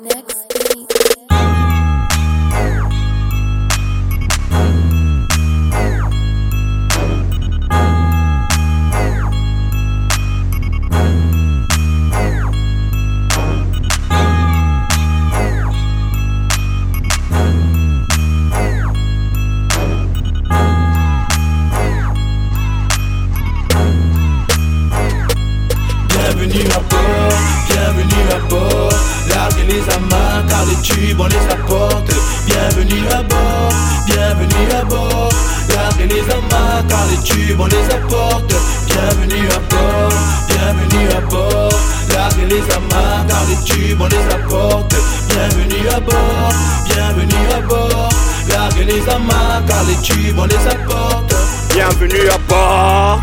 my next beat. Bienvenue à bord, larguez les amarres car les tubes on les apporte. Bienvenue à bord, bienvenue à bord, larguez les amarres car les tubes on les apporte. Bienvenue à bord, bienvenue à bord, larguez les amarres car les tubes on les apporte. Bienvenue à bord, bienvenue à bord, larguez les amarres car les tubes on les apporte. Bienvenue à bord.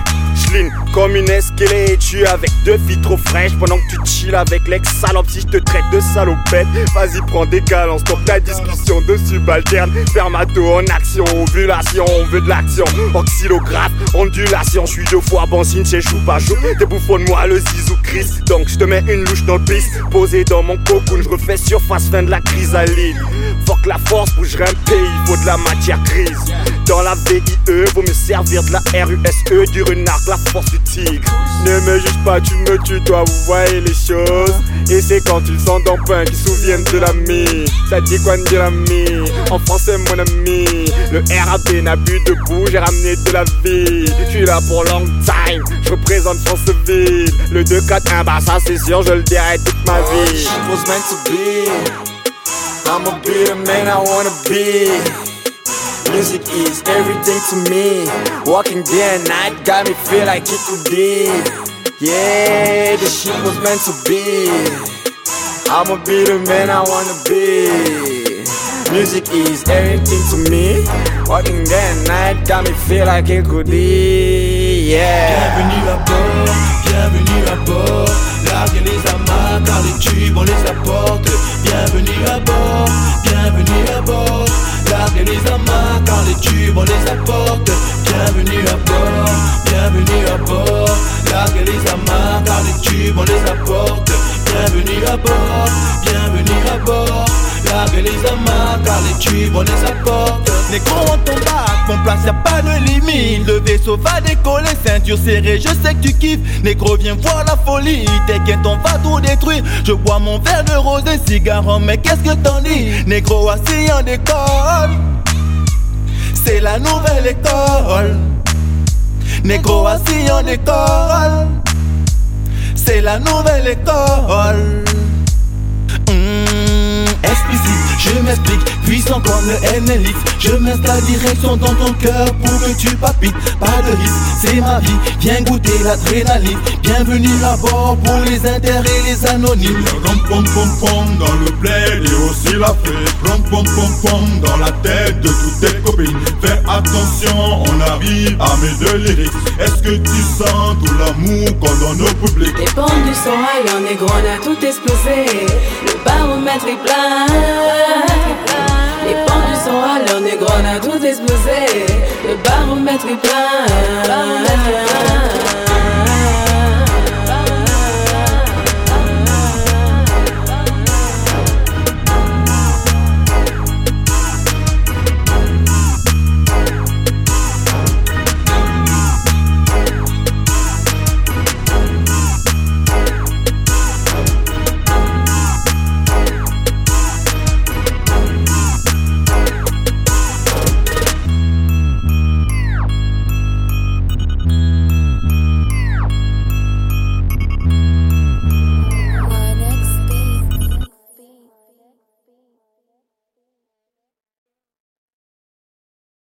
Comme une escalée, tu es avec deux filles trop fraîches pendant que tu chill avec l'ex-salope. Si je te traite de salopette, vas-y prends des calances. Stop ta discussion de subalterne, spermato en action, ovulation, on veut de l'action. Oxylographe, ondulation, je suis deux fois benzine chez Choupa Choup. T'es bouffonne-moi le zizou Chris, donc je te mets une louche dans le piste. Posé dans mon cocoon, je refais surface, fin de la chrysalide. Fuck la force, bougerai un pays, faut de la matière grise. Dans la VIE, vaut mieux servir de la RUSE, du renard, la force du tigre. Ne me juge pas, tu me tues, toi vous voyez les choses. Et c'est quand ils sont dans pain qu'ils se souviennent de l'ami. Ça dit quoi de l'ami? En français mon ami. Le RAB n'a bu debout, j'ai ramené de la vie. Je suis là pour long time, je représente France-Ville. Le 2-4-1, bah ça c'est sûr, je le dirai toute ma vie. It was meant to be, I'ma be the man I wanna be. Music is everything to me. Walking day and night got me feel like it could be. Yeah, this shit was meant to be. I'ma be the man I wanna be. Music is everything to me. Walking day and night got me feel like it could be. Yeah. Bienvenue à bord, bienvenue à bord. Larguez les amarres car les tubes on les apporte. Bienvenue à bord, bienvenue à bord. Larguez les amarres car les tubes on les apporte. Bienvenue à bord, bienvenue à bord. Larguez les amarres car les tubes on les apporte. Bienvenue à bord, bienvenue à bord. Larguez les amarres car les tubes on les apporte. Négro on t'embarque, mon place y'a pas de limite. Le vaisseau va décoller, ceinture serrée, je sais que tu kiffes. Négro viens voir la folie, t'inquiète on va tout détruire. Je bois mon verre de rosé, cigare, mais qu'est-ce que t'en dis? Négro assis en décolle, c'est la nouvelle école. Négro assis en décolle, c'est la nouvelle école. Je m'explique, puissant comme le NLX. Je mets ta direction dans ton cœur pour que tu papites. Pas de risque, c'est ma vie, viens goûter l'adrénaline. Bienvenue à bord pour les intérêts et les anonymes. Rom pom pom pom dans le plaid et aussi la fête. Rom pom pom pom dans la tête de toutes tes copines. Fais attention, on arrive à mes deux lyrics. Est-ce que tu sens tout l'amour qu'on donne au public? Les pendules sont high, en négro on a tout explosé. Le baromètre est plein. Les pendules sont à l'heure, négro, on a tout explosé. Le baromètre est plein.